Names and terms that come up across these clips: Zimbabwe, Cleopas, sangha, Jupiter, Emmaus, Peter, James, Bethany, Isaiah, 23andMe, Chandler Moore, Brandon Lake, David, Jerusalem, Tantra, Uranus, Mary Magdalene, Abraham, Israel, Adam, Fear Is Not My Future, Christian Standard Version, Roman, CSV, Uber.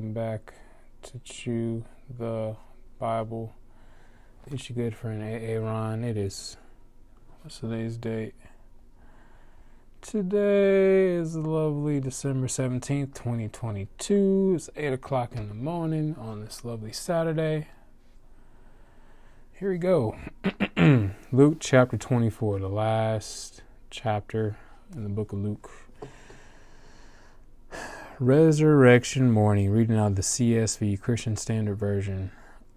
welcome back to Chew the Bible. It's your good friend A.A. Ron. It is, what's today's date? Today is lovely December 17th, 2022. It's 8 o'clock in the morning on this lovely Saturday. Here we go. Luke chapter 24, the last chapter in the book of Luke. Resurrection morning, reading out of the CSV, Christian Standard Version.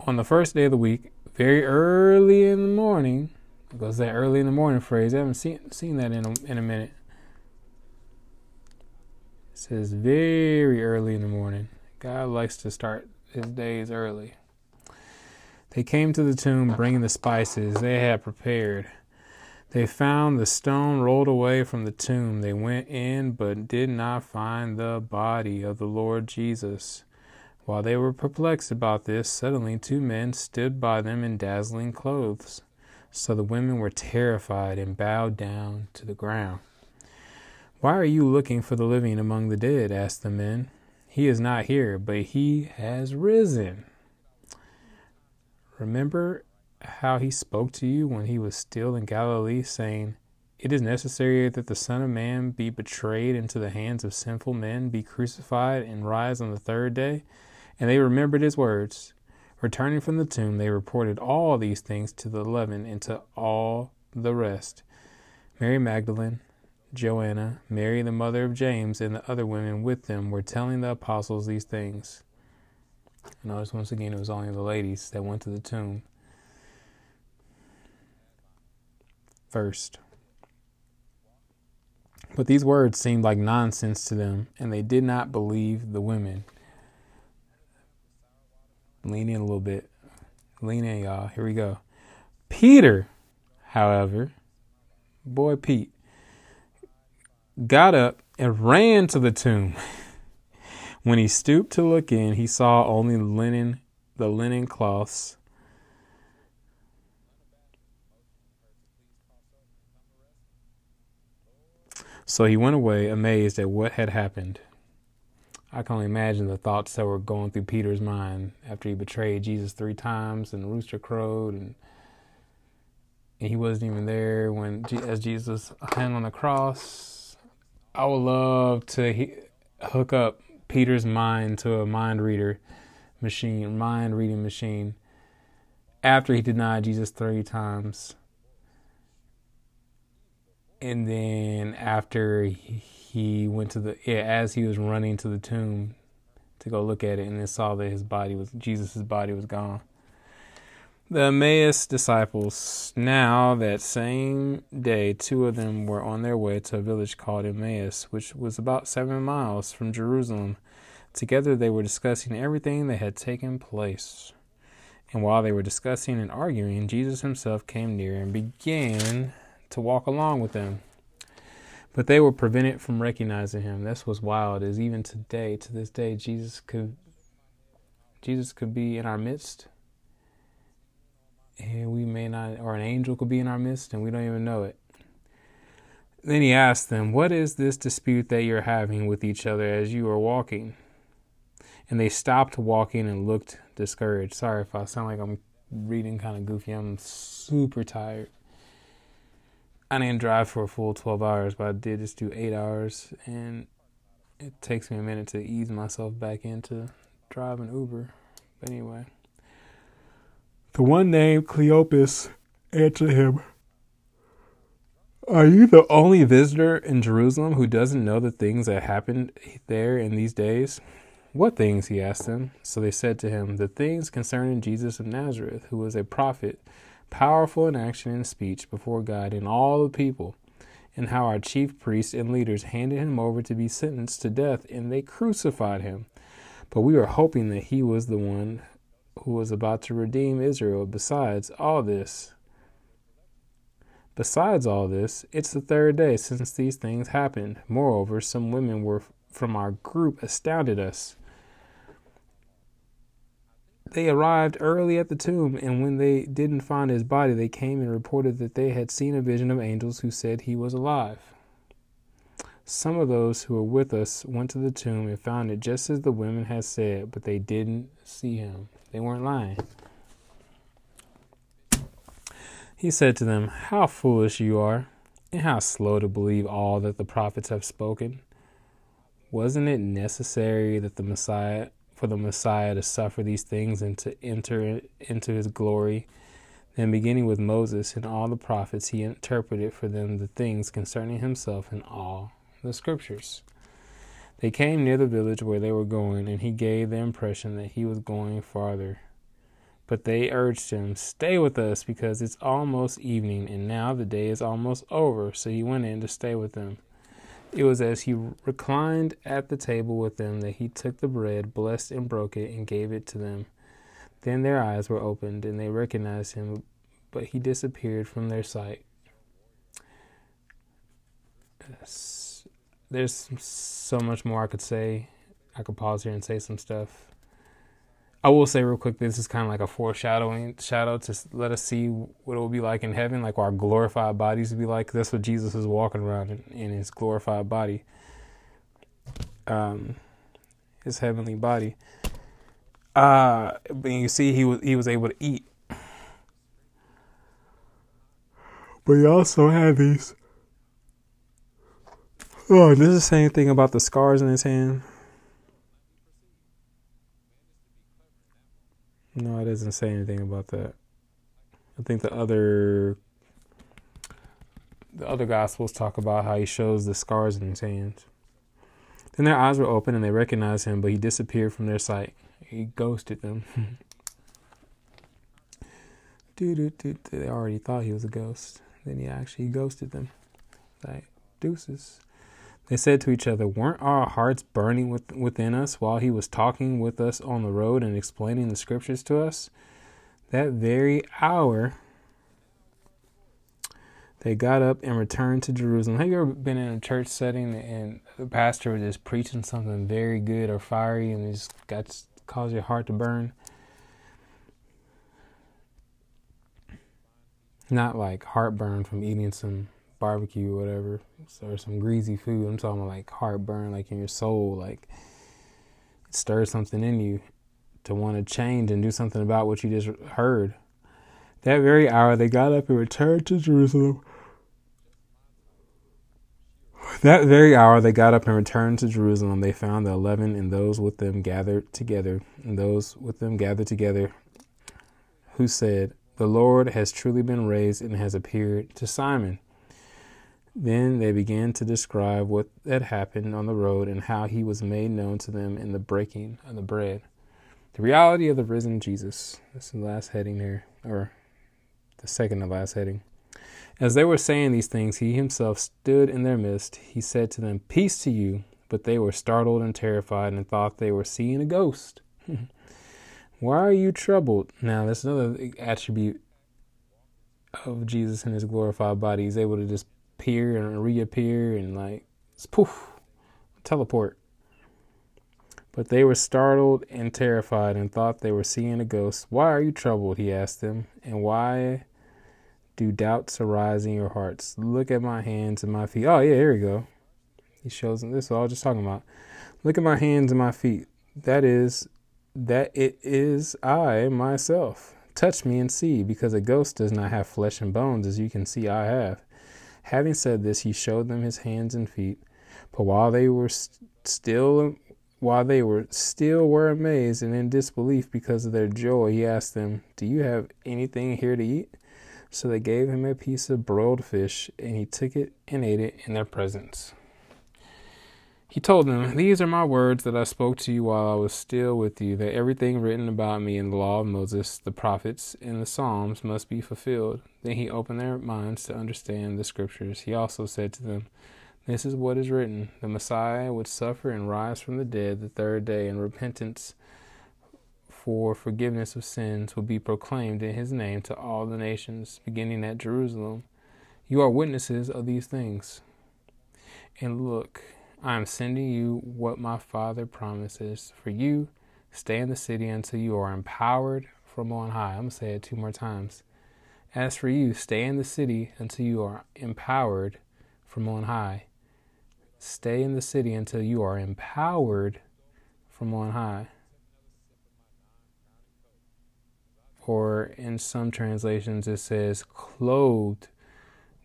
On the first day of the week, very early in the morning, because that early in the morning phrase, I haven't seen that in a minute. It says very early in the morning. God likes to start his days early. They came to the tomb bringing the spices they had prepared. They found the stone rolled away from the tomb. They went in, but did not find the body of the Lord Jesus. While they were perplexed about this, suddenly two men stood by them in dazzling clothes. So the women were terrified and bowed down to the ground. "Why are you looking for the living among the dead?" asked the men. "He is not here, but he has risen. Remember how he spoke to you when he was still in Galilee, saying, 'It is necessary that the Son of Man be betrayed into the hands of sinful men, be crucified, and rise on the third day.' And they remembered his words. Returning from the tomb, they reported all these things to the 11 and to all the rest. Mary Magdalene, Joanna, Mary the mother of James, and the other women with them were telling the apostles these things." Notice once again, it was only the ladies that went to the tomb first. But these words seemed like nonsense to them, and they did not believe the women. Lean in a little bit. Lean in, y'all. Here we go. Peter, however, boy Pete, got up and ran to the tomb. When he stooped to look in, he saw only the linen cloths. So he went away, amazed at what had happened. I can only imagine the thoughts that were going through Peter's mind after he betrayed Jesus three times and the rooster crowed, and he wasn't even there when as Jesus hung on the cross. I would love to hook up Peter's mind to a mind reading machine after he denied Jesus three times, and then after he went to as he was running to the tomb to go look at it, and then saw that Jesus' body was gone. The Emmaus disciples. Now that same day, two of them were on their way to a village called Emmaus, which was about 7 miles from Jerusalem. Together they were discussing everything that had taken place. And while they were discussing and arguing, Jesus himself came near and began to walk along with them. But they were prevented from recognizing him. That's what's wild, is even today, to this day, Jesus could be in our midst. And we may not, or an angel could be in our midst, and we don't even know it. Then he asked them, "What is this dispute that you're having with each other as you are walking?" And they stopped walking and looked discouraged. Sorry if I sound like I'm reading kind of goofy. I'm super tired. I didn't drive for a full 12 hours, but I did just do 8 hours. And it takes me a minute to ease myself back into driving Uber. But anyway. The one named Cleopas answered him, "Are you the only visitor in Jerusalem who doesn't know the things that happened there in these days?" "What things?" he asked them. So they said to him, "The things concerning Jesus of Nazareth, who was a prophet, powerful in action and speech before God and all the people, and how our chief priests and leaders handed him over to be sentenced to death, and they crucified him. But we were hoping that he was the one who was about to redeem Israel. Besides all this, it's the third day since these things happened. Moreover, some women were from our group astounded us. They arrived early at the tomb, and when they didn't find his body, they came and reported that they had seen a vision of angels who said he was alive." Some of those who were with us went to the tomb and found it just as the women had said, but they didn't see him. They weren't lying. He said to them, "How foolish you are, and how slow to believe all that the prophets have spoken. Wasn't it necessary that the Messiah to suffer these things and to enter into his glory? Then, beginning with Moses and all the prophets, he interpreted for them the things concerning himself in all the scriptures." They came near the village where they were going, and he gave the impression that he was going farther. But they urged him, "Stay with us, because it's almost evening, and now the day is almost over." So he went in to stay with them. It was as he reclined at the table with them that he took the bread, blessed and broke it, and gave it to them. Then their eyes were opened, and they recognized him, but he disappeared from their sight. There's so much more I could say. I could pause here and say some stuff. I will say real quick, this is kind of like a shadow to let us see what it will be like in heaven, like our glorified bodies will be like. That's what Jesus is walking around in his glorified body, his heavenly body. But you see, he was able to eat, but he also had these. Oh, this is the same thing about the scars in his hand. No, it doesn't say anything about that. I think the other Gospels talk about how he shows the scars in his hands. Then their eyes were open and they recognized him, but he disappeared from their sight. He ghosted them. They already thought he was a ghost. Then he actually ghosted them. Like, deuces. They said to each other, "Weren't our hearts burning within us while he was talking with us on the road and explaining the scriptures to us?" That very hour, they got up and returned to Jerusalem. Have you ever been in a church setting and the pastor was just preaching something very good or fiery and it just caused your heart to burn? Not like heartburn from eating some barbecue or whatever, or some greasy food. I'm talking about like heartburn, like in your soul, like it stirs something in you to want to change and do something about what you just heard. That very hour, they got up and returned to Jerusalem. That very hour, they got up and returned to Jerusalem. They found the 11 and those with them gathered together, who said, "The Lord has truly been raised and has appeared to Simon." Then they began to describe what had happened on the road and how he was made known to them in the breaking of the bread. The reality of the risen Jesus. This is the last heading here, or the second to last heading. As they were saying these things, he himself stood in their midst. He said to them, "Peace to you." But they were startled and terrified and thought they were seeing a ghost. "Why are you troubled?" Now, that's another attribute of Jesus in his glorified body. He's able to just appear and reappear and like poof, teleport. But they were startled and terrified and thought they were seeing a ghost. "Why are you troubled?" he asked them, "and why do doubts arise in your hearts? Look at my hands and my feet." Oh yeah, here we go. He shows them this. Is what I was just talking about. "Look at my hands and my feet. That it is I myself. Touch me and see, because a ghost does not have flesh and bones, as you can see I have." Having said this, he showed them his hands and feet. But while they were still amazed and in disbelief because of their joy, he asked them, "Do you have anything here to eat?" So they gave him a piece of broiled fish, and he took it and ate it in their presence. He told them, "These are my words that I spoke to you while I was still with you, that everything written about me in the law of Moses, the prophets, and the Psalms must be fulfilled." Then he opened their minds to understand the scriptures. He also said to them, "This is what is written. The Messiah would suffer and rise from the dead the third day, and repentance for forgiveness of sins will be proclaimed in his name to all the nations, beginning at Jerusalem. You are witnesses of these things. And look, I am sending you what my Father promises. For you, stay in the city until you are empowered from on high." I'm going to say it 2 more times. "As for you, stay in the city until you are empowered from on high. Stay in the city until you are empowered from on high. Or in some translations it says clothed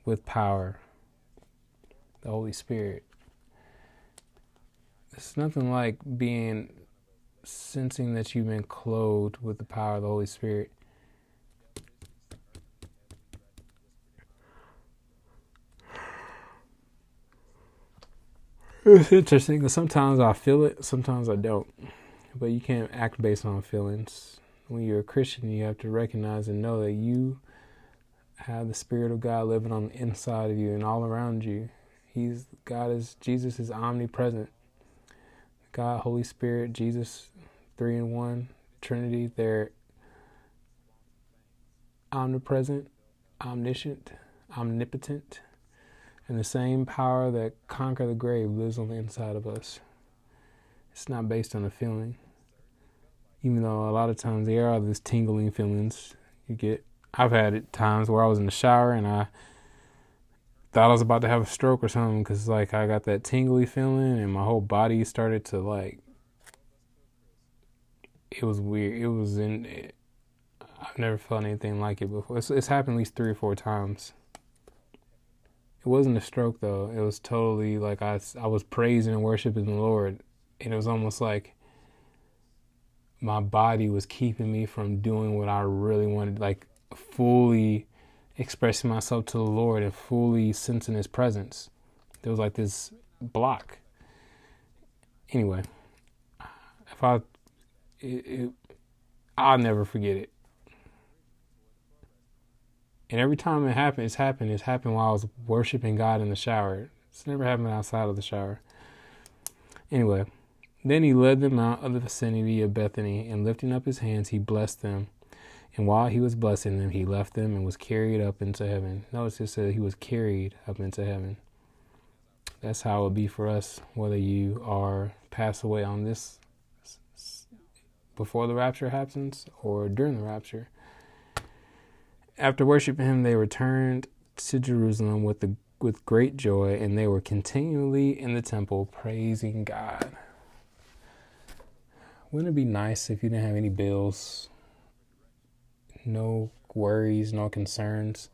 with power, the Holy Spirit. It's nothing like sensing that you've been clothed with the power of the Holy Spirit. It's interesting because sometimes I feel it, sometimes I don't. But you can't act based on feelings. When you're a Christian, you have to recognize and know that you have the Spirit of God living on the inside of you and all around you. Jesus is omnipresent. God, Holy Spirit, Jesus, 3 in 1, Trinity, they're omnipresent, omniscient, omnipotent. And the same power that conquered the grave lives on the inside of us. It's not based on a feeling. Even though a lot of times there are these tingling feelings you get. I've had it times where I was in the shower and I thought I was about to have a stroke or something because like I got that tingly feeling and my whole body started to like. It was weird. I've never felt anything like it before. It's happened at least 3 or 4 times. It wasn't a stroke, though. It was totally like I was praising and worshiping the Lord. And it was almost like my body was keeping me from doing what I really wanted, like fully expressing myself to the Lord and fully sensing His presence. There was like this block. Anyway, I'll never forget it. And every time it happened, it's happened while I was worshiping God in the shower. It's never happened outside of the shower. Anyway, then he led them out of the vicinity of Bethany, and lifting up his hands, he blessed them. And while he was blessing them, he left them and was carried up into heaven. Notice it says he was carried up into heaven. That's how it would be for us, whether you are passed away on this before the rapture happens or during the rapture. After worshiping him, they returned to Jerusalem with great joy, and they were continually in the temple praising God. Wouldn't it be nice if you didn't have any bills, no worries, no concerns,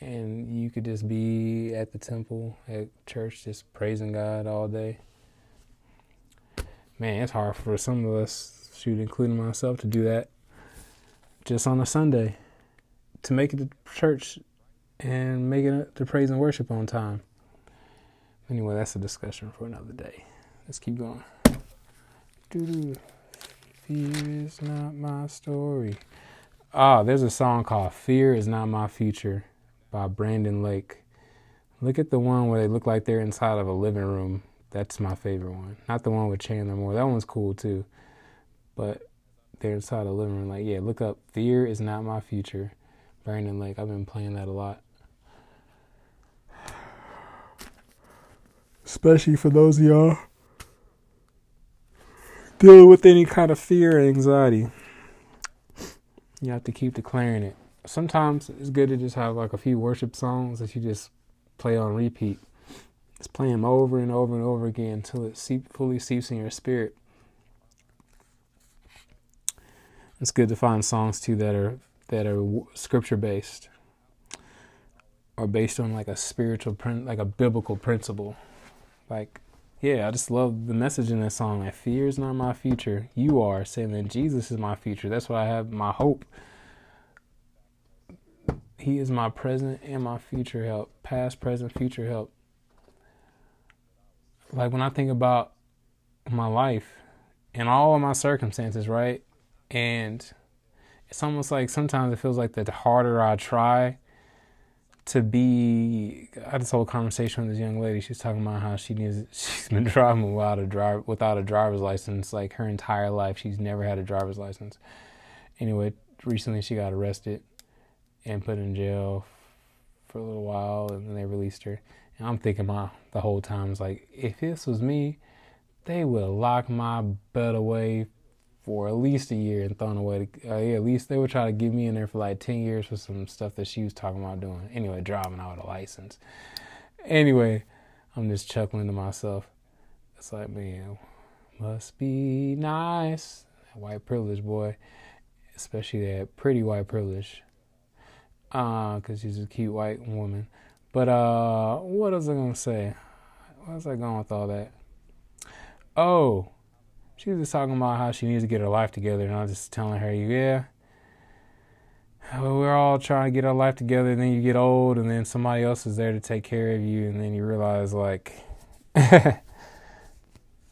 and you could just be at the temple, at church, just praising God all day? Man, it's hard for some of us, including myself, to do that just on a Sunday. To make it to church and make it to praise and worship on time. Anyway, that's a discussion for another day. Let's keep going. Fear is not my story. There's a song called Fear Is Not My Future by Brandon Lake. Look at the one where they look like they're inside of a living room. That's my favorite one. Not the one with Chandler Moore. That one's cool too. But they're inside a living room. Like, yeah, look up Fear Is Not My Future. Brandon Lake. I've been playing that a lot. Especially for those of y'all dealing with any kind of fear or anxiety. You have to keep declaring it. Sometimes it's good to just have like a few worship songs that you just play on repeat. Just play them over and over and over again until it fully seeps in your spirit. It's good to find songs too that are scripture-based or based on like a spiritual like a biblical principle. Like, yeah, I just love the message in that song. Like, fear is not my future. You are saying that Jesus is my future. That's why I have my hope. He is my present and my future help. Past, present, future help. Like when I think about my life and all of my circumstances, right? And it's almost like sometimes it feels like the harder I try to be. I had this whole conversation with this young lady. She was talking about how she's been driving without a driver's license like her entire life. She's never had a driver's license. Anyway, recently she got arrested and put in jail for a little while, and then they released her. And I'm thinking the whole time, it's like, if this was me, they would lock my butt away for at least a year and thrown away. At least they would try to get me in there for like 10 years for some stuff that she was talking about doing. Anyway, driving out a license. Anyway, I'm just chuckling to myself. It's like, man, must be nice. That white privilege, boy. Especially that pretty white privilege. Because she's a cute white woman. But what was I going to say? Where was I going with all that? Oh, she was just talking about how she needs to get her life together. And I was just telling her, yeah, we're all trying to get our life together. And then you get old and then somebody else is there to take care of you. And then you realize, like, I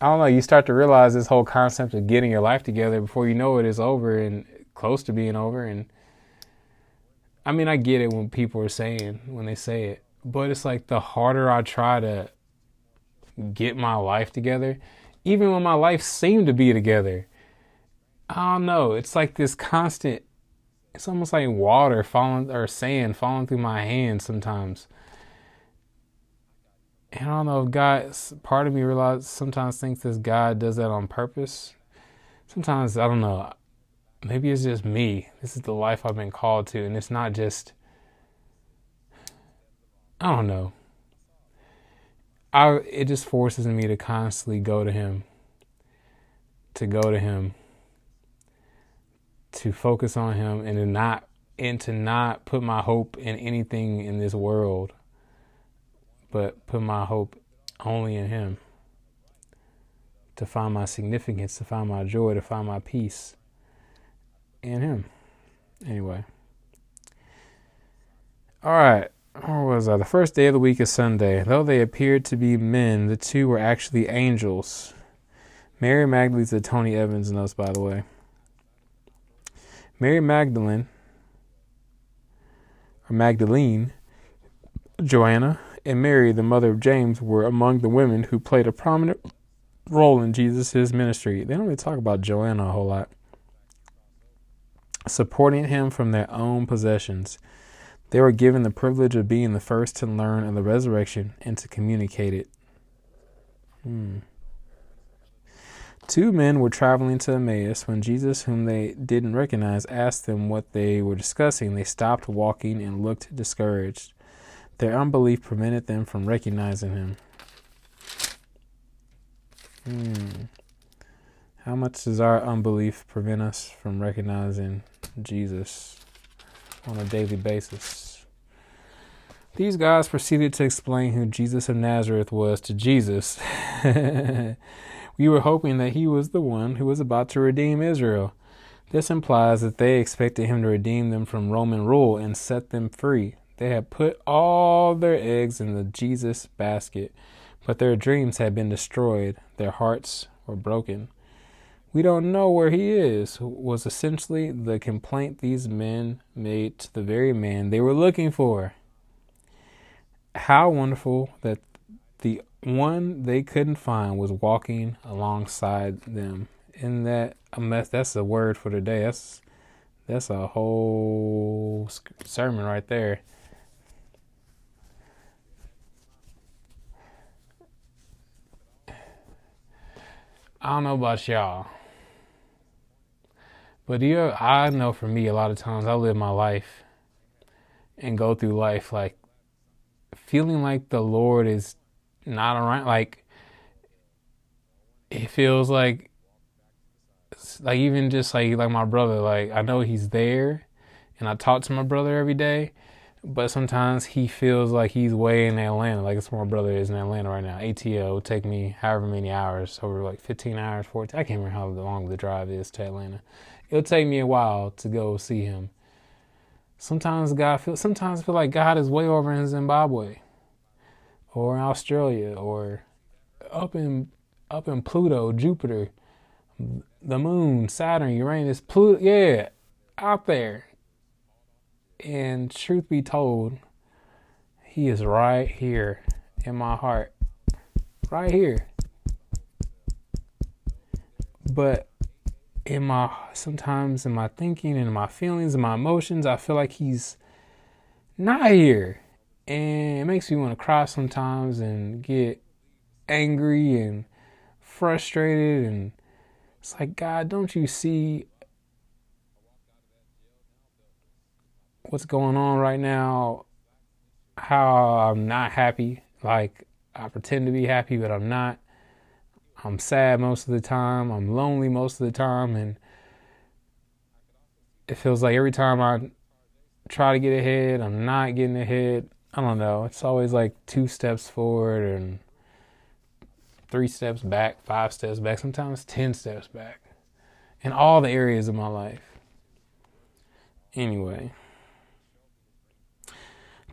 don't know, you start to realize this whole concept of getting your life together before you know it is over and close to being over. And I mean, I get it when people are saying, when they say it. But it's like the harder I try to get my life together, even when my life seemed to be together, I don't know, it's like this constant, it's almost like water falling or sand falling through my hands sometimes. And I don't know if God, part of me realizes, sometimes thinks this God does that on purpose. Sometimes, I don't know, maybe it's just me. This is the life I've been called to, and it's not just, I don't know. It just forces me to constantly go to him, to focus on him, and to not put my hope in anything in this world, but put my hope only in him, to find my significance, to find my joy, to find my peace in him. Anyway. All right. Where was I? The first day of the week is Sunday. Though they appeared to be men, the two were actually angels. Mary Magdalene's a Tony Evans notes, by the way. Mary Magdalene, or Magdalene, Joanna, and Mary, the mother of James, were among the women who played a prominent role in Jesus' ministry. They don't really talk about Joanna a whole lot. Supporting him from their own possessions. They were given the privilege of being the first to learn of the resurrection and to communicate it. Two men were traveling to Emmaus when Jesus, whom they didn't recognize, asked them what they were discussing. They stopped walking and looked discouraged. Their unbelief prevented them from recognizing him. How much does our unbelief prevent us from recognizing Jesus on a daily basis? These guys proceeded to explain who Jesus of Nazareth was to Jesus. We were hoping that he was the one who was about to redeem Israel. This implies that they expected him to redeem them from Roman rule and set them free. They had put all their eggs in the Jesus basket, but their dreams had been destroyed. Their hearts were broken. "We don't know where he is," was essentially the complaint these men made to the very man they were looking for. How wonderful that the one they couldn't find was walking alongside them. And that's the word for today. That's a whole sermon right there. I don't know about y'all, but I know for me, a lot of times I live my life and go through life like feeling like the Lord is not around. Like it feels like even just like my brother, like I know he's there and I talk to my brother every day, but sometimes he feels like he's way in Atlanta. Like it's where my brother is in Atlanta right now. ATL will take me however many hours, over like 15 hours, 14. I can't remember how long the drive is to Atlanta. It'll take me a while to go see him. Sometimes I feel like God is way over in Zimbabwe or in Australia or up in Pluto, Jupiter, the moon, Saturn, Uranus, Pluto. Yeah, out there. And truth be told, he is right here in my heart, right here. But sometimes in my thinking and my feelings and my emotions, I feel like he's not here. And it makes me want to cry sometimes and get angry and frustrated. And it's like, God, don't you see what's going on right now? How I'm not happy. Like I pretend to be happy, but I'm not. I'm sad most of the time. I'm lonely most of the time. And it feels like every time I try to get ahead, I'm not getting ahead. I don't know. It's always like 2 steps forward and 3 steps back, 5 steps back, sometimes 10 steps back in all the areas of my life. Anyway,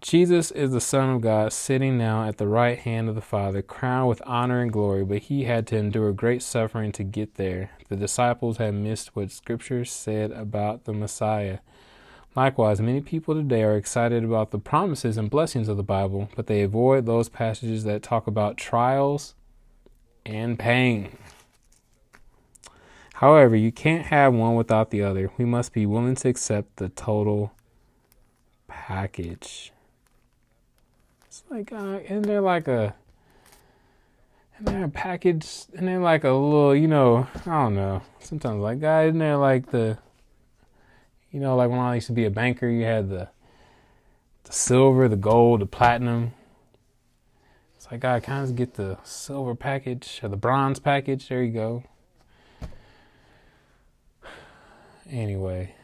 Jesus is the Son of God, sitting now at the right hand of the Father, crowned with honor and glory, but he had to endure great suffering to get there. The disciples had missed what Scripture said about the Messiah. Likewise, many people today are excited about the promises and blessings of the Bible, but they avoid those passages that talk about trials and pain. However, you can't have one without the other. We must be willing to accept the total package. It's like, isn't there like a little, you know, I don't know. Sometimes like, God, isn't there like the, you know, like when I used to be a banker, you had the silver, the gold, the platinum. It's like, God, kind of get the silver package or the bronze package. There you go. Anyway.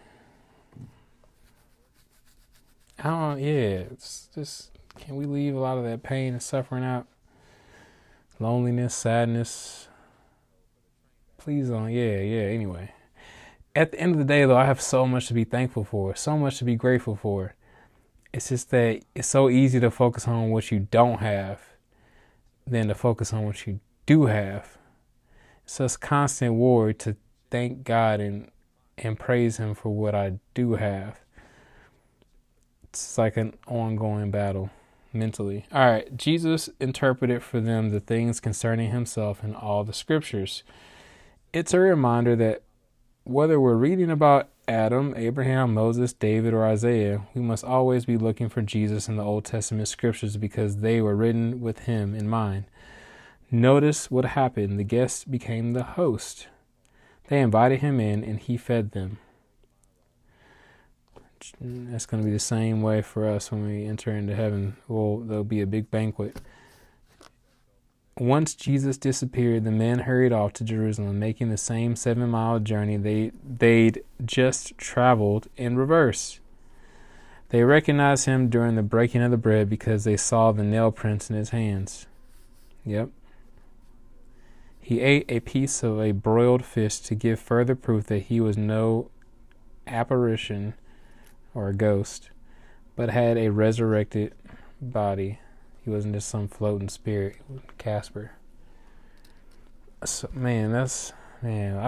It's just, can we leave a lot of that pain and suffering out? Loneliness, sadness. Please don't. Anyway. At the end of the day, though, I have so much to be thankful for, so much to be grateful for. It's just that it's so easy to focus on what you don't have than to focus on what you do have. It's this constant war to thank God and praise him for what I do have. It's like an ongoing battle mentally. All right. Jesus interpreted for them the things concerning himself in all the scriptures. It's a reminder that whether we're reading about Adam, Abraham, Moses, David, or Isaiah, we must always be looking for Jesus in the Old Testament scriptures because they were written with him in mind. Notice what happened. The guest became the host. They invited him in and he fed them. That's going to be the same way for us when we enter into heaven. Well, there'll be a big banquet. Once Jesus disappeared, the men hurried off to Jerusalem, making the same 7-mile journey they'd just traveled in reverse. They recognized him during the breaking of the bread because they saw the nail prints in his hands. Yep. He ate a piece of a broiled fish to give further proof that he was no apparition or a ghost, but had a resurrected body. He wasn't just some floating spirit, Casper. So, man, I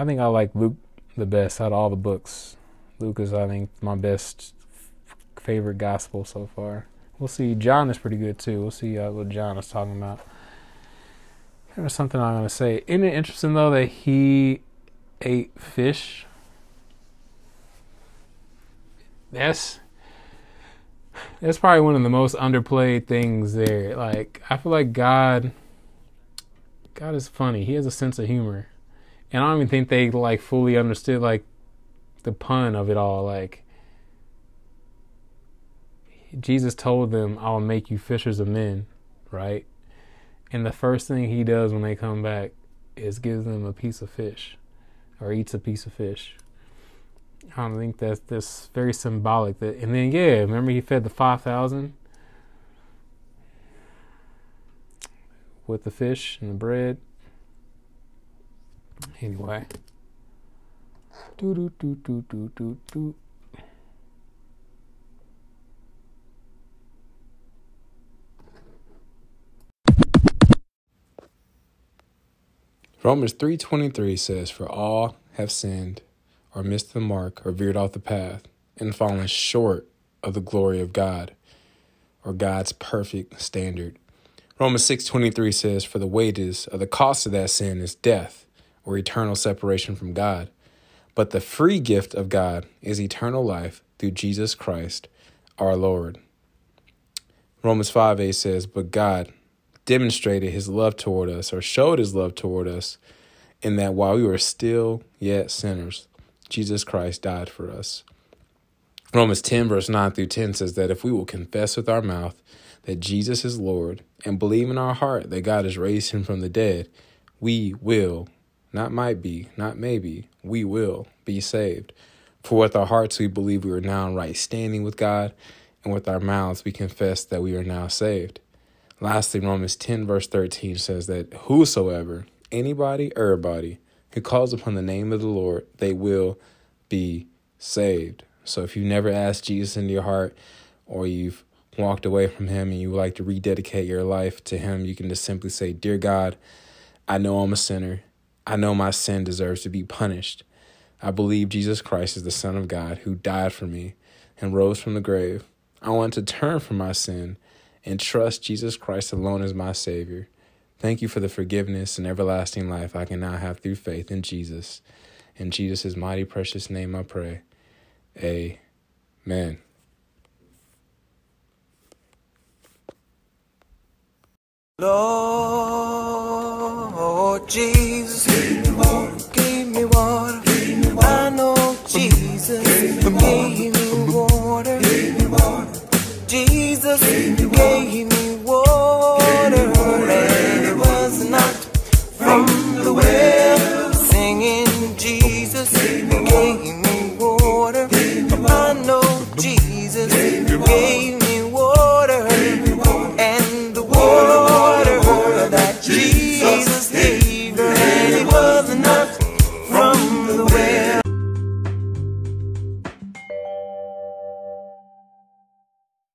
think I like Luke the best out of all the books. Luke is, I think, my best favorite gospel so far. We'll see. John is pretty good, too. We'll see what John is talking about. There was something I'm going to say. Isn't it interesting, though, that he ate fish? That's probably one of the most underplayed things there. Like, I feel like God is funny. He has a sense of humor. And I don't even think they like fully understood like the pun of it all. Like Jesus told them, I'll make you fishers of men, right? And the first thing he does when they come back is gives them a piece of fish or eats a piece of fish. I don't think that's very symbolic. And then, remember he fed the 5,000 with the fish and the bread. Anyway. Romans 3:23 says, "For all have sinned, or missed the mark, or veered off the path, and fallen short of the glory of God," or God's perfect standard. Romans 6:23 says, "For the wages or the cost of that sin is death, or eternal separation from God. But the free gift of God is eternal life through Jesus Christ, our Lord." Romans 5:8 says, "But God demonstrated his love toward us, or showed his love toward us, in that while we were still yet sinners, Jesus Christ died for us." Romans 10 verse 9 through 10 says that if we will confess with our mouth that Jesus is Lord and believe in our heart that God has raised him from the dead, we will, not might be, not maybe, we will be saved. For with our hearts we believe we are now in right standing with God, and with our mouths we confess that we are now saved. Lastly, Romans 10 verse 13 says that whosoever, anybody, everybody, who calls upon the name of the Lord, they will be saved. So if you've never asked Jesus into your heart, or you've walked away from him and you would like to rededicate your life to him, you can just simply say, "Dear God, I know I'm a sinner. I know my sin deserves to be punished. I believe Jesus Christ is the Son of God who died for me and rose from the grave. I want to turn from my sin and trust Jesus Christ alone as my Savior. Thank you for the forgiveness and everlasting life I can now have through faith in Jesus. In Jesus' mighty precious name I pray. Amen." Lord Jesus, give me water. I know Jesus gave me water. Jesus gave me water, and it was not from the well. Singing, Jesus gave me water. I know Jesus gave me water.